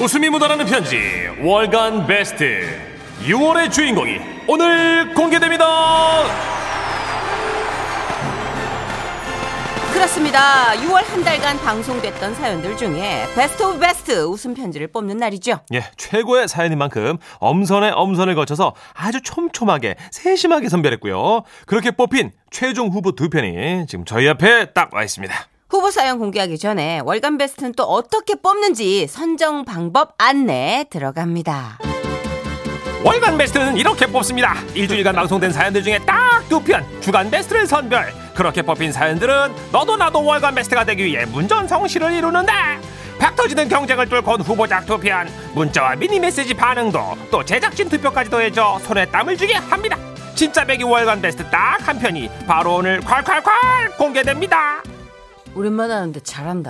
웃음이 묻어나는 편지 월간 베스트 6월의 주인공이 오늘 공개됩니다. 그렇습니다. 6월 한 달간 방송됐던 사연들 중에 베스트 오브 베스트 웃음 편지를 뽑는 날이죠. 예, 최고의 사연인 만큼 엄선에 엄선을 거쳐서 아주 촘촘하게 세심하게 선별했고요. 그렇게 뽑힌 최종 후보 두 편이 지금 저희 앞에 딱 와 있습니다. 후보 사연 공개하기 전에 월간 베스트는 또 어떻게 뽑는지 선정 방법 안내 들어갑니다. 월간 베스트는 이렇게 뽑습니다. 일주일간 방송된 사연들 중에 딱 두 편 주간 베스트를 선별. 그렇게 뽑힌 사연들은 너도 나도 월간 베스트가 되기 위해 문전 성시를 이루는데 박 터지는 경쟁을 뚫고 온 후보작 두 편, 문자와 미니메시지 반응도, 또 제작진 투표까지 더해져 손에 땀을 쥐게 합니다. 진짜 배기 월간 베스트 딱 한 편이 바로 오늘 콸콸콸 공개됩니다. 오랜만에 하는데 잘한다.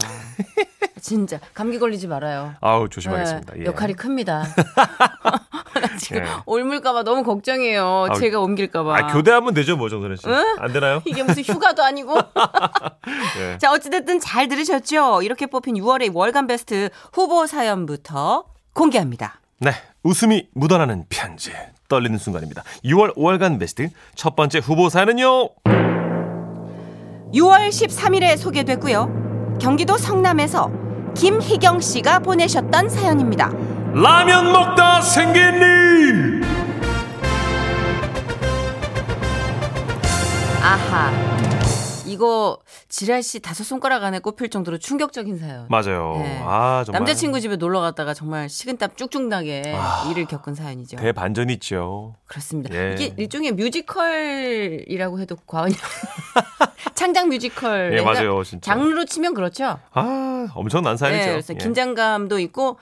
진짜 감기 걸리지 말아요. 아우 조심하겠습니다. 예. 역할이 큽니다. 지금 예. 옮을까봐 너무 걱정해요. 아우, 제가 옮길까봐. 아, 교대하면 되죠, 뭐 정선혜 씨. 응? 안 되나요? 이게 무슨 휴가도 아니고. 예. 자, 어찌됐든 잘 들으셨죠? 이렇게 뽑힌 6월의 월간 베스트 후보 사연부터 공개합니다. 네, 웃음이 묻어나는 편지. 떨리는 순간입니다. 6월 월간 베스트 첫 번째 후보 사연은요. 6월 13일에 소개됐고요. 경기도 성남에서 김희경 씨가 보내셨던 사연입니다. 라면 먹다 생긴 일. 아하, 이거 지라시 다섯 손가락 안에 꼽힐 정도로 충격적인 사연. 맞아요. 네. 아, 정말. 남자친구 집에 놀러 갔다가 정말 식은땀 쭉쭉 나게 아, 일을 겪은 사연이죠. 대반전이 있죠. 그렇습니다. 예. 이게 일종의 뮤지컬이라고 해도 과언이. 창작 뮤지컬. 예, 맞아요, 진짜. 장르로 치면 그렇죠. 아, 엄청난 사연이죠. 네, 그래서 예. 긴장감도 있고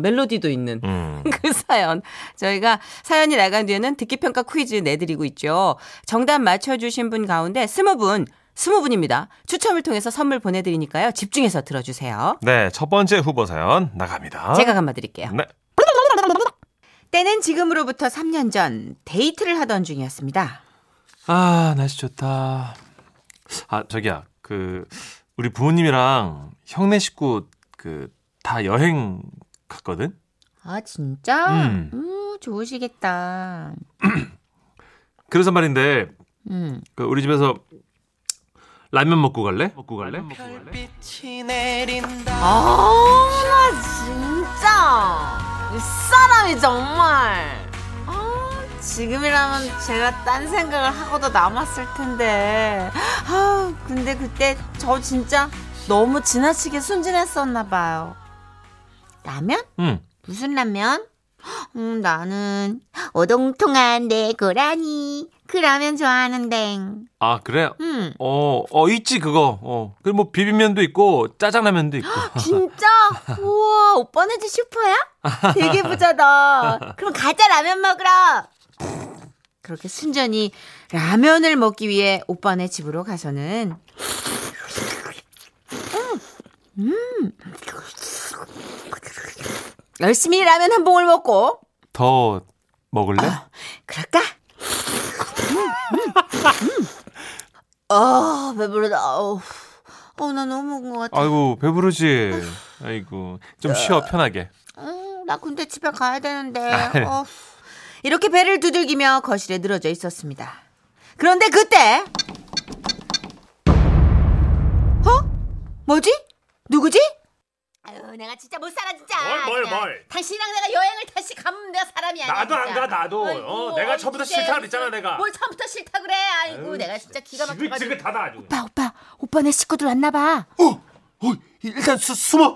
멜로디도 있는 그 사연. 저희가 사연이 나간 뒤에는 듣기평가 퀴즈 내드리고 있죠. 정답 맞춰주신 분 가운데 20분입니다. 추첨을 통해서 선물 보내드리니까요. 집중해서 들어주세요. 네, 첫 번째 후보 사연 나갑니다. 제가 감아드릴게요. 네. 때는 지금으로부터 3년 전 데이트를 하던 중이었습니다. 아, 날씨 좋다. 아, 저기야, 그 우리 부모님이랑 형네 식구 그 다 여행 갔거든. 아, 진짜? 좋으시겠다. 그래서 말인데, 그 우리 집에서 라면 먹고 갈래? 별빛이 내린다. 아, 진짜 이 사람이 정말. 지금이라면 제가 딴 생각을 하고도 남았을 텐데. 아, 근데 그때 저 진짜 너무 지나치게 순진했었나 봐요. 라면? 무슨 라면? 나는 오동통한 내 고라니 그 라면 좋아하는데. 아, 그래? 있지 그거. 그리고 뭐 비빔면도 있고 짜장라면도 있고. 진짜? 우와, 오빠네 집 슈퍼야? 되게 부자다. 그럼 가자, 라면 먹으러. 그렇게 순전히 라면을 먹기 위해 오빠네 집으로 가서는 열심히 라면 한 봉을 먹고. 더 먹을래? 그럴까? 배부르다. 나 너무 먹은 것 같아. 아이고, 배부르지. 아이고, 좀 쉬어, 편하게. 나 근데 집에 가야 되는데. 이렇게 배를 두들기며 거실에 늘어져 있었습니다. 그런데 그때, 뭐지? 누구지? 아유, 내가 진짜 못 살아, 진짜. 뭘. 당신이랑 내가 여행을 다시 가면 내가 사람이 아니야. 나도 안 가, 나도. 아이고, 내가 처음부터 싫다 그랬잖아, 내가. 뭘 처음부터 싫다 그래. 아이고, 내가 진짜 기가 막혀가지고. 지긋지긋하다, 아주. 오빠 내 식구들 왔나 봐. 일단 숨어.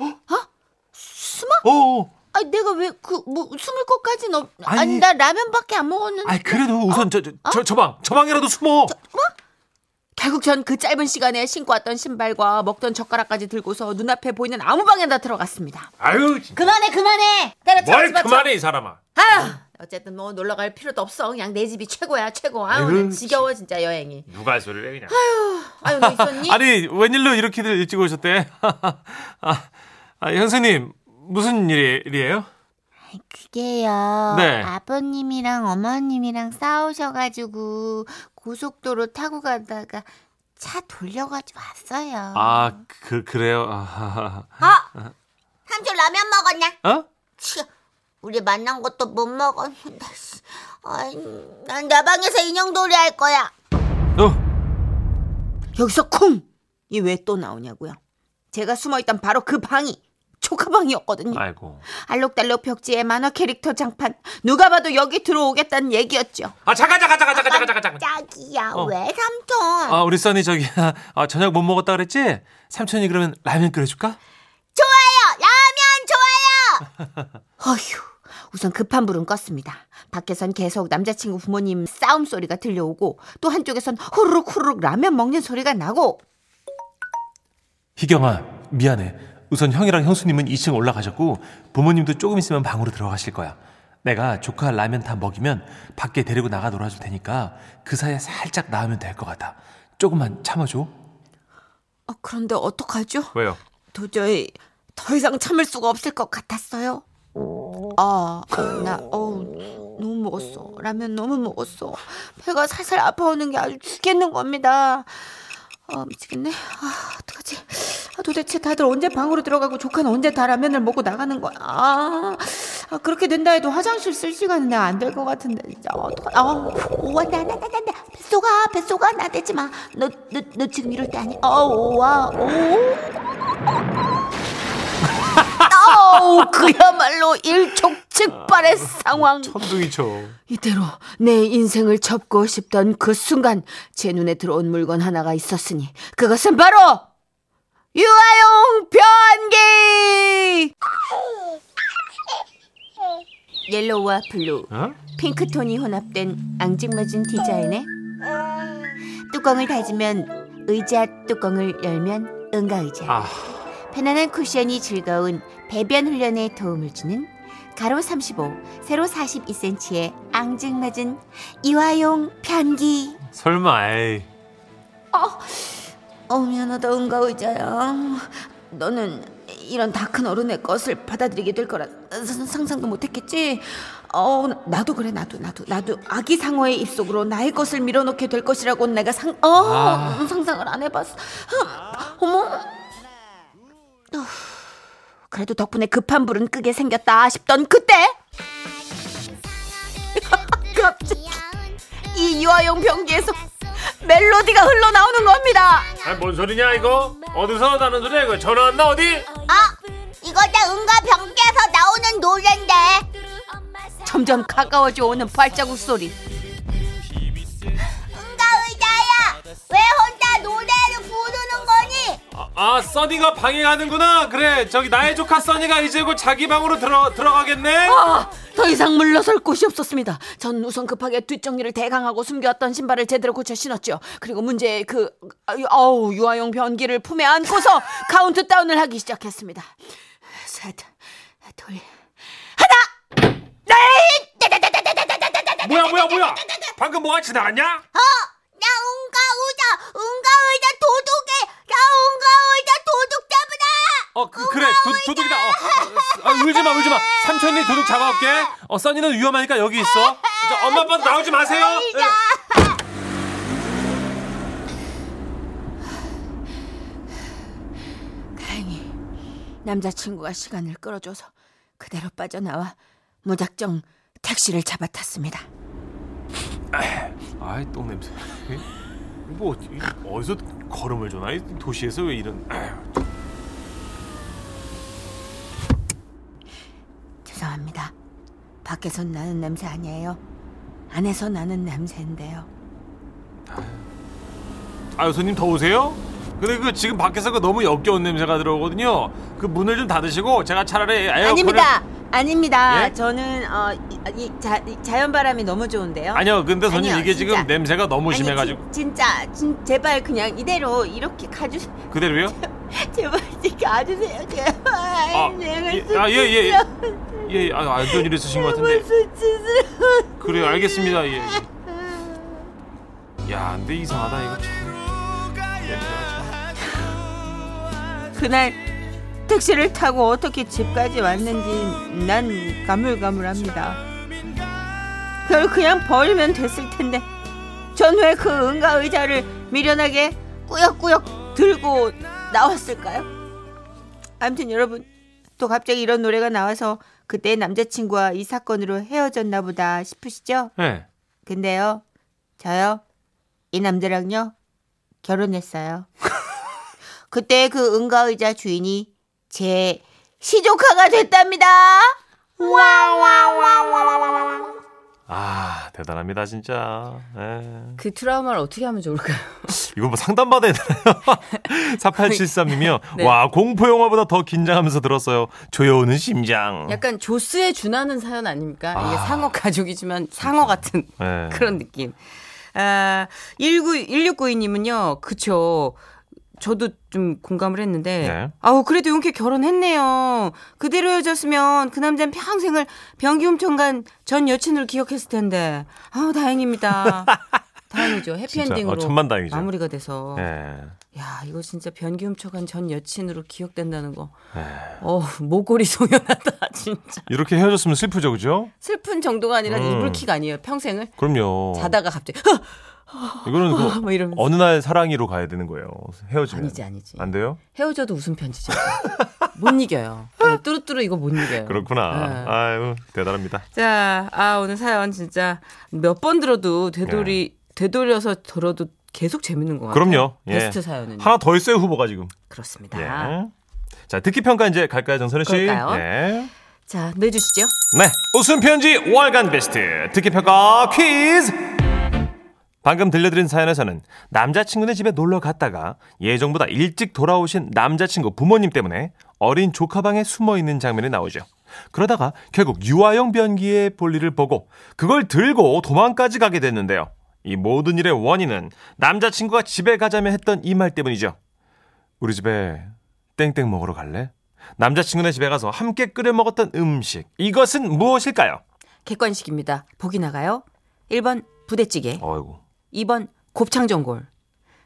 숨어? 아, 내가 왜 숨을 것까지는 아니, 나 라면밖에 안 먹었는데. 아니, 그래도 우선 저 방이라도 숨어. 결국 전 그 짧은 시간에 신고 왔던 신발과 먹던 젓가락까지 들고서 눈앞에 보이는 아무 방에나 들어갔습니다. 아유, 진짜. 그만해. 뭘 그만해, 이 사람아. 어쨌든 뭐 놀러갈 필요도 없어. 그냥 내 집이 최고야, 최고. 오늘 지겨워 진짜 여행이. 누가 소리를 해 그냥. 아유, 너 있었니? 아니, 웬일로 이렇게들 일찍 오셨대? 형수님. 무슨 일이에요? 그게요. 네. 아버님이랑 어머님이랑 싸우셔가지고 고속도로 타고 가다가 차 돌려가지고 왔어요. 그래요? 삼촌 라면 먹었냐? 치, 우리 만난 것도 못 먹었는데. 아이, 난 내 방에서 인형놀이 할 거야. 여기서 쿵! 이 왜 또 나오냐고요. 제가 숨어있던 바로 그 방이 조카방이었거든요. 아이고. 알록달록 벽지에 만화 캐릭터 장판. 누가 봐도 여기 들어오겠다는 얘기였죠. 아 잠깐. 자기야, 왜 삼촌? 아 우리 써니 저기 저녁 못 먹었다 그랬지? 삼촌이 그러면 라면 끓여줄까? 좋아요, 라면 좋아요. 어휴. 우선 급한 불은 껐습니다. 밖에선 계속 남자친구 부모님 싸움 소리가 들려오고 또 한쪽에선 후루룩 라면 먹는 소리가 나고. 희경아 미안해. 우선 형이랑 형수님은 2층 올라가셨고 부모님도 조금 있으면 방으로 들어가실 거야. 내가 조카 라면 다 먹이면 밖에 데리고 나가 놀아줄 테니까 그 사이에 살짝 나으면 될 것 같아. 조금만 참아줘. 그런데 어떡하죠? 왜요? 도저히 더 이상 참을 수가 없을 것 같았어요. 너무 먹었어. 라면 너무 먹었어. 배가 살살 아파오는 게 아주 죽겠는 겁니다. 미치겠네. 어떡하지? 도대체 다들 언제 방으로 들어가고 조카는 언제 다 라면을 먹고 나가는 거야? 그렇게 된다 해도 화장실 쓸 시간은 내가 안 될 것 같은데 진짜. 어떡하지? 나. 뱃속아, 나대지 마. 너 지금 이럴 때 아니야. 그야말로 일촉즉발의 상황. 천둥이죠. 이대로 내 인생을 접고 싶던 그 순간 제 눈에 들어온 물건 하나가 있었으니 그것은 바로 유아용 변기. 옐로우와 블루, 핑크톤이 혼합된 앙증맞은 디자인에 뚜껑을 닫으면 의자, 뚜껑을 열면 응가의자. 편안한 쿠션이 즐거운 배변 훈련에 도움을 주는 가로 35, 세로 42cm의 앙증맞은 이화용 변기. 설마. 미안하다 응가 의자야. 너는 이런 다 큰 어른의 것을 받아들이게 될 거라 상상도 못했겠지. 나도 그래. 나도 아기 상어의 입속으로 나의 것을 밀어넣게 될 것이라고 내가 상상을 안 해봤어. 어머. 그래도 덕분에 급한 불은 끄게 생겼다 싶던 그때 갑자기 이 유아용 변기에서 멜로디가 흘러나오는 겁니다. 뭔 소리냐 이거? 어디서 나는 소리야 이거? 전화 왔나 어디? 이거 다 응가 변기에서 나오는 노래인데. 점점 가까워져 오는 발자국 소리. 응가 의자야, 왜 혼자 노래를 부르는 거니? 써니가 방해하는구나. 그래, 저기 나의 조카 써니가 이제 곧 자기 방으로 들어가겠네. 더 이상 물러설 곳이 없었습니다. 전 우선 급하게 뒷정리를 대강하고 숨겨왔던 신발을 제대로 고쳐 신었죠. 그리고 문제의 유아용 변기를 품에 안고서 카운트다운을 하기 시작했습니다. 셋, 둘, 하나. 뭐야 방금 뭐가 지나갔냐? 나 응가 의자 도둑이. 그래 도둑이다. 울지마. 삼촌이 도둑 잡아올게. 써니는 위험하니까 여기 있어. 엄마 아빠도 나오지 마세요. 다행히 남자친구가 시간을 끌어줘서 그대로 빠져나와 무작정 택시를 잡아탔습니다. 똥 냄새. 어디서 걸음을 줘나? 도시에서 왜 이런. 죄송합니다. 밖에선 나는 냄새 아니에요. 안에서 나는 냄새인데요. 손님 더우세요? 근데 지금 밖에서 너무 역겨운 냄새가 들어오거든요. 문을 좀 닫으시고 제가 차라리 에어컨을. 아닙니다. 예? 저는 자연바람이 너무 좋은데요. 아니요. 근데 손님 아니요, 이게 진짜. 지금 냄새가 너무 심해가지고. 제발 그냥 이대로 이렇게 가주세요. 그대로요? 제발 가주세요. 제발. 예. 안 좋은 일 있으신 것 같은데. 그래요. 알겠습니다. 예. 야, 근데 이상하다 이거 참. 그날 택시를 타고 어떻게 집까지 왔는지 난 가물가물합니다. 그걸 그냥 버리면 됐을 텐데 전 왜 그 응가 의자를 미련하게 꾸역꾸역 들고 나왔을까요? 아무튼 여러분, 또 갑자기 이런 노래가 나와서 그때 남자친구와 이 사건으로 헤어졌나 보다 싶으시죠? 네. 근데요, 저요, 이 남자랑요, 결혼했어요. 그때 그 응가의자 주인이 제 시조카가 됐답니다. 와와와와와와. 아, 대단합니다 진짜. 그 트라우마를 어떻게 하면 좋을까요? 이거 뭐 상담받아야 되나요? 4873님이요. 네. 와, 공포 영화보다 더 긴장하면서 들었어요. 조여오는 심장. 약간 조스에 준하는 사연 아닙니까? 아. 이게 상어 가족이지만 상어 같은 네. 그런 느낌. 아, 1692님은요. 그쵸. 저도 좀 공감을 했는데 네. 아우 그래도 용케 결혼했네요. 그대로 헤어졌으면 그 남자는 평생을 변기 훔쳐간 전 여친으로 기억했을 텐데 아우 다행입니다. 다행이죠. 해피엔딩으로 천만 다행이죠. 마무리가 돼서 네. 야 이거 진짜 변기 훔쳐간 전 여친으로 기억된다는 거 네. 모골이 송연하다 진짜. 이렇게 헤어졌으면 슬프죠, 그죠? 슬픈 정도가 아니라 이불킥 아니에요. 평생을. 그럼요. 자다가 갑자기 이거는 뭐 어느 날 사랑이로 가야 되는 거예요. 헤어지면. 아니지. 안 돼요? 헤어져도 웃음 편지죠. 못 이겨요. 뚜루뚜루 이거 못 이겨요. 그렇구나. 네. 아유 대단합니다. 자, 아 오늘 사연 진짜 몇 번 들어도 되돌려서 들어도 계속 재밌는 것 같아요. 그럼요. 예. 베스트 사연은 하나 더 있어요 후보가 지금. 그렇습니다. 예. 자 듣기 평가 이제 갈까요 정선우 씨? 그럴까요? 예. 자 내주시죠. 네 웃음 편지 월간 베스트 듣기 평가 퀴즈. 방금 들려드린 사연에서는 남자친구네 집에 놀러 갔다가 예정보다 일찍 돌아오신 남자친구 부모님 때문에 어린 조카방에 숨어있는 장면이 나오죠. 그러다가 결국 유아용 변기에 볼일을 보고 그걸 들고 도망까지 가게 됐는데요. 이 모든 일의 원인은 남자친구가 집에 가자며 했던 이 말 때문이죠. 우리 집에 땡땡 먹으러 갈래? 남자친구네 집에 가서 함께 끓여 먹었던 음식. 이것은 무엇일까요? 객관식입니다. 보기 나가요. 1번 부대찌개. 어이구. 2번 곱창전골,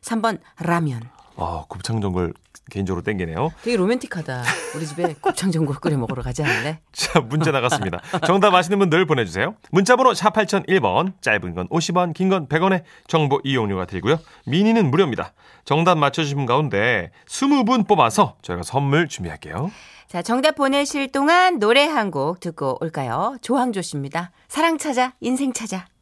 3번 라면. 아, 곱창전골 개인적으로 땡기네요. 되게 로맨틱하다. 우리 집에 곱창전골 끓여 먹으러 가지 않을래? 자, 문제 나갔습니다. 정답 아시는 분들 보내주세요. 문자번호 샵 8001번, 짧은 건 50원, 긴 건 100원에 정보 이용료가 들고요. 미니는 무료입니다. 정답 맞춰주신 분 가운데 20분 뽑아서 저희가 선물 준비할게요. 자, 정답 보내실 동안 노래 한 곡 듣고 올까요? 조항조 씨입니다. 사랑 찾아, 인생 찾아.